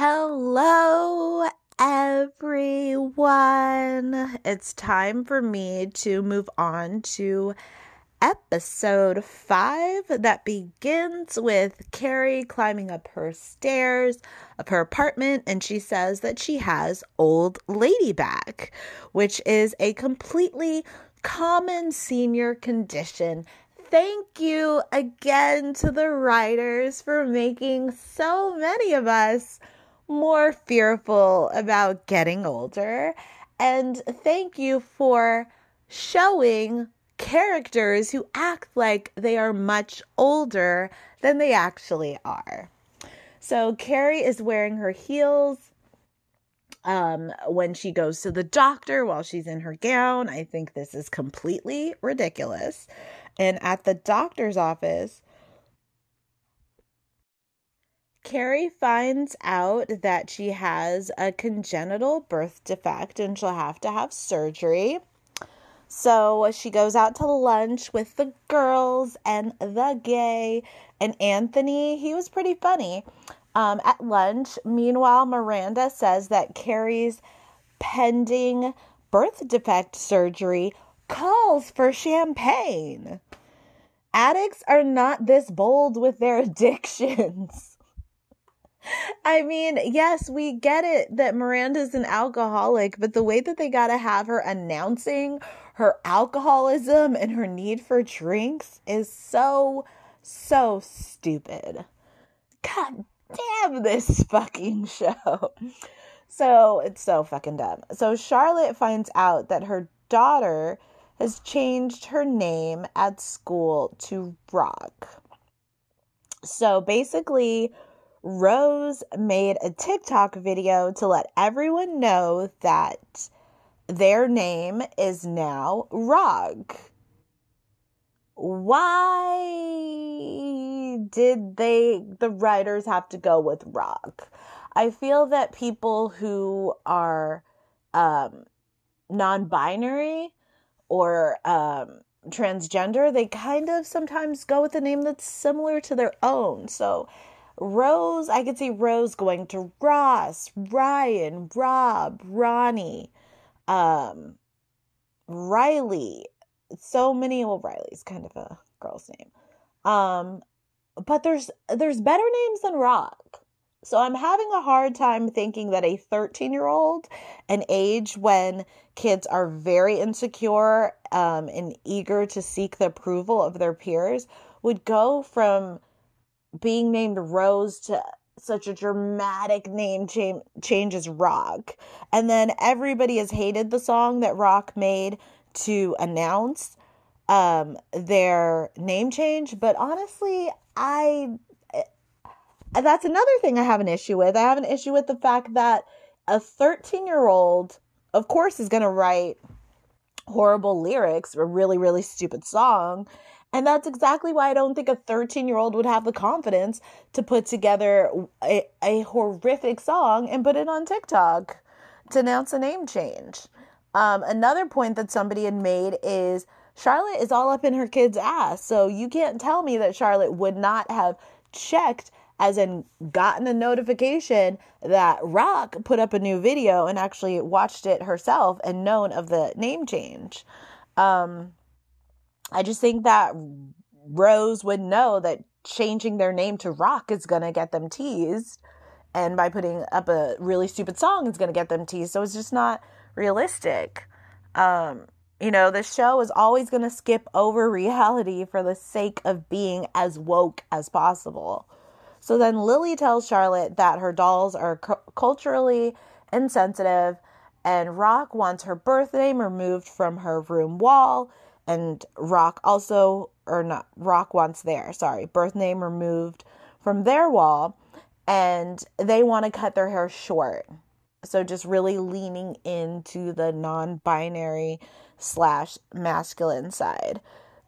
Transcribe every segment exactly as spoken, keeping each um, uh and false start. Hello, everyone. It's time for me to move on to episode five that begins with Carrie climbing up her stairs of her apartment, and she says that she has old lady back, which is a completely common senior condition. Thank you again to the writers for making so many of us more fearful about getting older. And thank you for showing characters who act like they are much older than they actually are. So Carrie is wearing her heels um, when she goes to the doctor while she's in her gown. I think this is completely ridiculous. And at the doctor's office, Carrie finds out that she has a congenital birth defect and she'll have to have surgery. So she goes out to lunch with the girls and the gay. And Anthony, he was pretty funny um, at lunch. Meanwhile, Miranda says that Carrie's pending birth defect surgery calls for champagne. Addicts are not this bold with their addictions. I mean, yes, we get it that Miranda's an alcoholic, but the way that they got to have her announcing her alcoholism and her need for drinks is so, so stupid. God damn this fucking show. So it's so fucking dumb. So Charlotte finds out that her daughter has changed her name at school to Rock. So basically, Rose made a TikTok video to let everyone know that their name is now Rock. Why did they, the writers, have to go with Rock? I feel that people who are um, non-binary or um, transgender, they kind of sometimes go with a name that's similar to their own. So Rose, I could see Rose going to Ross, Ryan, Rob, Ronnie, um, Riley. So many, well, Riley's kind of a girl's name. Um, but there's, there's better names than Rock. So I'm having a hard time thinking that a thirteen-year-old, an age when kids are very insecure um, and eager to seek the approval of their peers, would go from being named Rose to such a dramatic name cha- change as Rock. And then everybody has hated the song that Rock made to announce um, their name change. But honestly, I... that's another thing I have an issue with. I have an issue with the fact that a thirteen-year-old, of course, is going to write horrible lyrics, a really, really stupid song. And that's exactly why I don't think a thirteen-year-old would have the confidence to put together a, a horrific song and put it on TikTok to announce a name change. Um, another point that somebody had made is Charlotte is all up in her kid's ass. So you can't tell me that Charlotte would not have checked, as in gotten a notification that Rock put up a new video and actually watched it herself and known of the name change. Um, I just think that Rose would know that changing their name to Rock is going to get them teased. And by putting up a really stupid song, it's going to get them teased. So it's just not realistic. Um, you know, the show is always going to skip over reality for the sake of being as woke as possible. So then Lily tells Charlotte that her dolls are cu- culturally insensitive, and Rock wants her birth name removed from her room wall, and Rock also, or not, Rock wants their, sorry, birth name removed from their wall, and they want to cut their hair short. So just really leaning into the non-binary slash masculine side.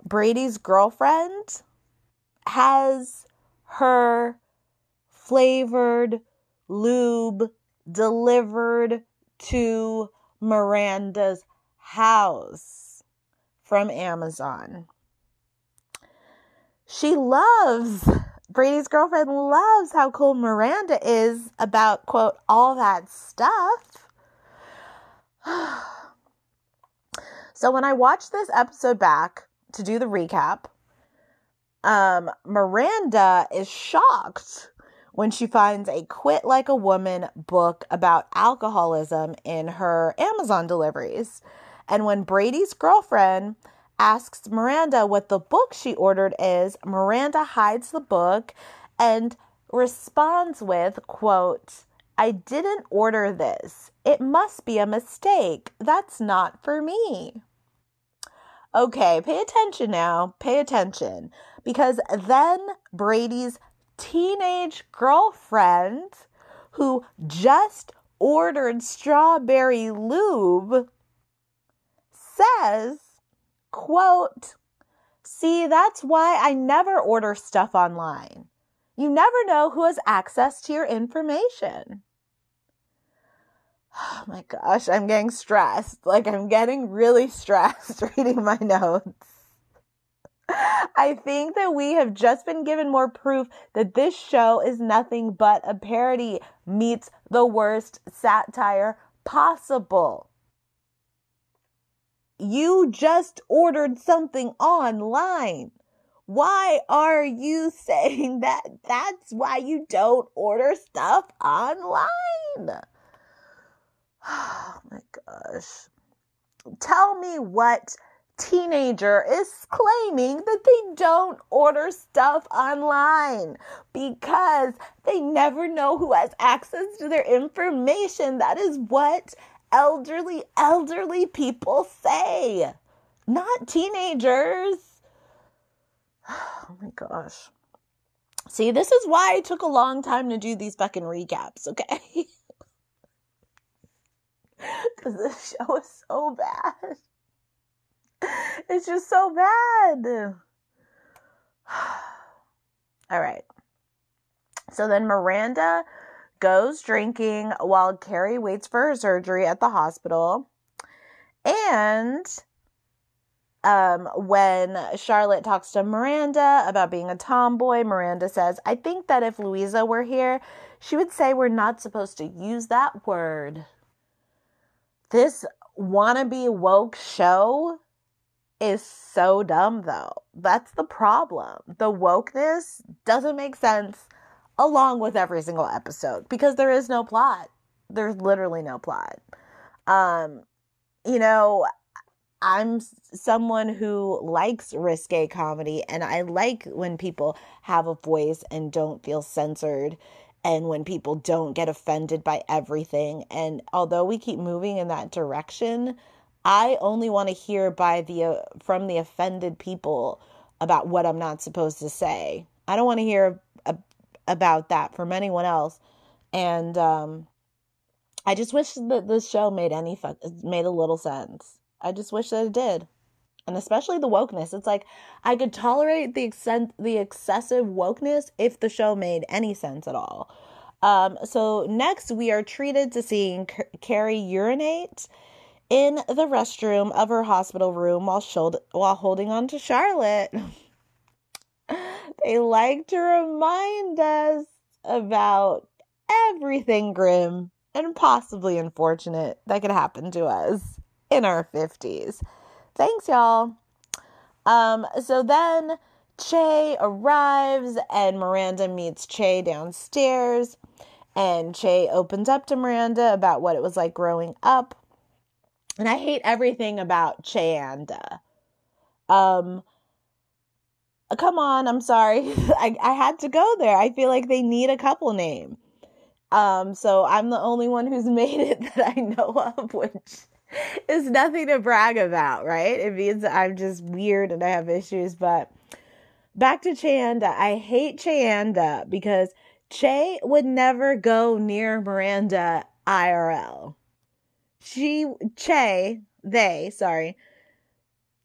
Brady's girlfriend has her flavored lube delivered to Miranda's house from Amazon. She loves Brady's girlfriend loves how cool Miranda is about, quote, all that stuff. So when I watched this episode back to do the recap, um, Miranda is shocked when she finds a Quit Like a Woman book about alcoholism in her Amazon deliveries. And when Brady's girlfriend asks Miranda what the book she ordered is, Miranda hides the book and responds with, quote, "I didn't order this. It must be a mistake. That's not for me." Okay, pay attention now. Pay attention. Because then Brady's teenage girlfriend, who just ordered strawberry lube, says, quote, "See, that's why I never order stuff online. You never know who has access to your information." Oh my gosh, I'm getting stressed. Like, I'm getting really stressed reading my notes. I think that we have just been given more proof that this show is nothing but a parody meets the worst satire possible. You just ordered something online. Why are you saying that that's why you don't order stuff online? Oh my gosh. Tell me what teenager is claiming that they don't order stuff online because they never know who has access to their information. That is what elderly, elderly people say, not teenagers. Oh my gosh. See, this is why it took a long time to do these fucking recaps, okay? Because this show is so bad. It's just so bad. All right. So then Miranda goes drinking while Carrie waits for her surgery at the hospital. And um, when Charlotte talks to Miranda about being a tomboy, Miranda says, "I think that if Louisa were here, she would say we're not supposed to use that word." This wannabe woke show is so dumb, though. That's the problem. The wokeness doesn't make sense along with every single episode because there is no plot. There's literally no plot. Um, you know, I'm someone who likes risque comedy, and I like when people have a voice and don't feel censored, and when people don't get offended by everything. And although we keep moving in that direction, I only want to hear by the uh, from the offended people about what I'm not supposed to say. I don't want to hear a, about that from anyone else. And um, I just wish that this show made any fuck made a little sense. I just wish that it did. And especially the wokeness. It's like I could tolerate the extent, the excessive wokeness if the show made any sense at all. Um, so next we are treated to seeing C- Carrie urinate in the restroom of her hospital room while should, while holding on to Charlotte. They like to remind us about everything grim and possibly unfortunate that could happen to us in our fifties. Thanks, y'all. Um, so then Che arrives and Miranda meets Che downstairs. And Che opens up to Miranda about what it was like growing up. And I hate everything about Cheanda. Um, come on, I'm sorry. I, I had to go there. I feel like they need a couple name. Um, so I'm the only one who's made it that I know of, which it's nothing to brag about, right? It means that I'm just weird and I have issues. But back to Cheanda. I hate Cheanda because Che would never go near Miranda I R L. She, Che, they, sorry.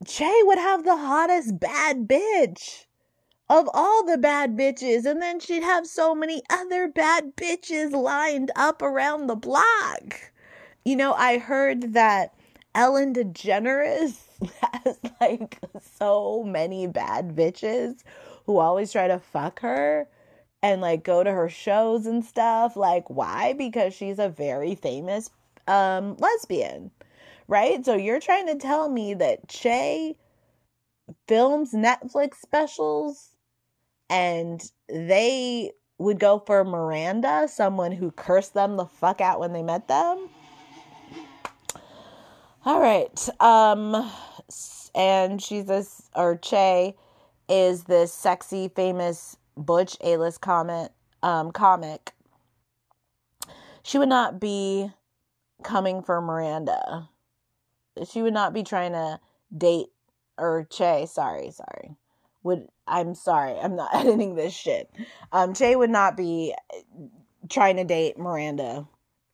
Che would have the hottest bad bitch of all the bad bitches. And then she'd have so many other bad bitches lined up around the block. You know, I heard that Ellen DeGeneres has, like, so many bad bitches who always try to fuck her. and like go to her shows and stuff. Like, why? Because she's a very famous um, lesbian, right? So you're trying to tell me that Che films Netflix specials and they would go for Miranda, someone who cursed them the fuck out when they met them? All right. Um, and she's this, or Che is this sexy, famous, butch A-list comic, um, comic. She would not be coming for Miranda. She would not be trying to date, or Che, sorry, sorry. Would, I'm sorry, I'm not editing this shit. Um, Che would not be trying to date Miranda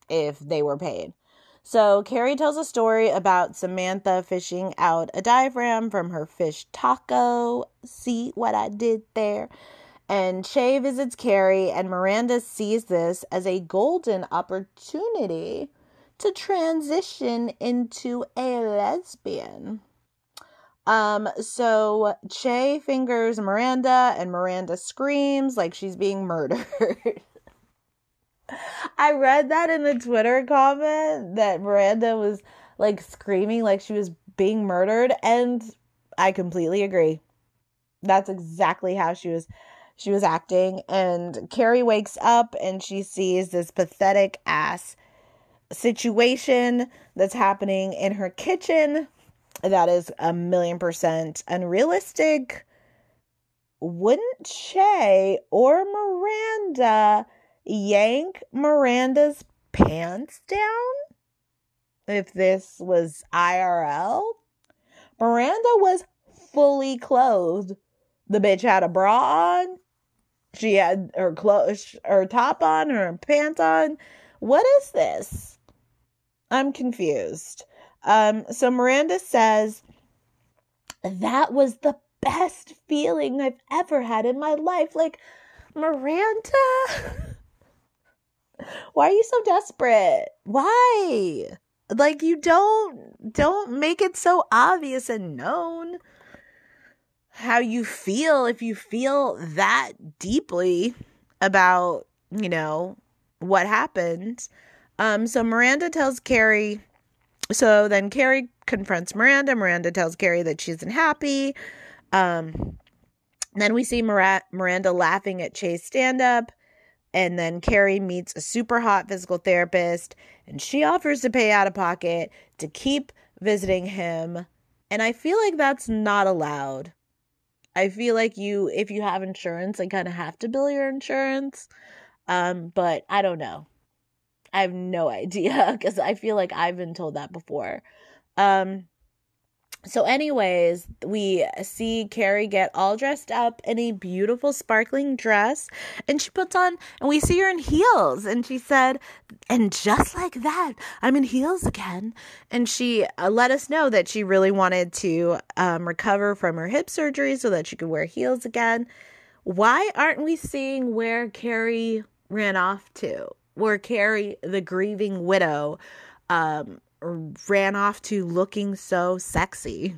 if they were paid. So Carrie tells a story about Samantha fishing out a diaphragm from her fish taco. See what I did there? And Che visits Carrie, and Miranda sees this as a golden opportunity to transition into a lesbian. Um, so Che fingers Miranda, and Miranda screams like she's being murdered. I read that in a Twitter comment that Miranda was like screaming like she was being murdered, and I completely agree. That's exactly how she was she was acting. And Carrie wakes up and she sees this pathetic ass situation that's happening in her kitchen that is a million percent unrealistic. Wouldn't Che or Miranda yank Miranda's pants down if this was I R L? Miranda was fully clothed. The bitch had a bra on. She had her clothes, her top on, her pants on. What is this? I'm confused. Um, so Miranda says, that was the best feeling I've ever had in my life. Like, Miranda... Why are you so desperate? Why? Like, you don't, don't make it so obvious and known how you feel. If you feel that deeply about, you know, what happened. Um, so Miranda tells Carrie, so then Carrie confronts Miranda. Miranda tells Carrie that she isn't happy. Um, then we see Mar- Miranda laughing at Che's stand-up. And then Carrie meets a super hot physical therapist, and she offers to pay out of pocket to keep visiting him. And I feel like that's not allowed. I feel like you, if you have insurance, I kind of have to bill your insurance. Um, but I don't know. I have no idea, because I feel like I've been told that before. Um, so anyways, we see Carrie get all dressed up in a beautiful sparkling dress, and she puts on, and we see her in heels, and she said, and just like that, I'm in heels again. And she uh, let us know that she really wanted to um, recover from her hip surgery so that she could wear heels again. Why aren't we seeing where Carrie ran off to, where Carrie, the grieving widow, um, ran off to looking so sexy?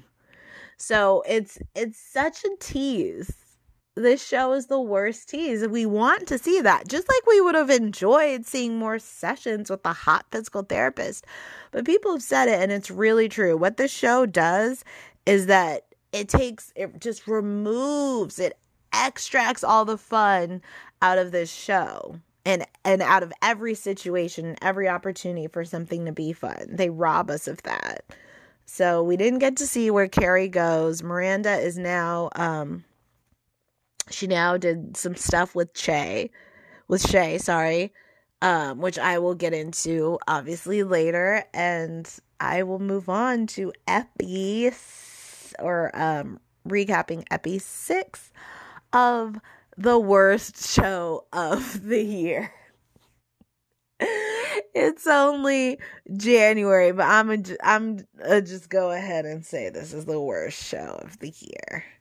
So it's it's such a tease. This show is the worst tease. We want to see that, just like we would have enjoyed seeing more sessions with the hot physical therapist. But people have said it, and it's really true. What this show does is that it takes, it just removes, it extracts all the fun out of this show. And and out of every situation, every opportunity for something to be fun. They rob us of that. So we didn't get to see where Carrie goes. Miranda is now, um, she now did some stuff with Che, with Che, sorry, um, which I will get into obviously later. And I will move on to Epi, or um, recapping Epi six of the worst show of the year. It's only January, but I'm a, I'm a just go ahead and say this is the worst show of the year.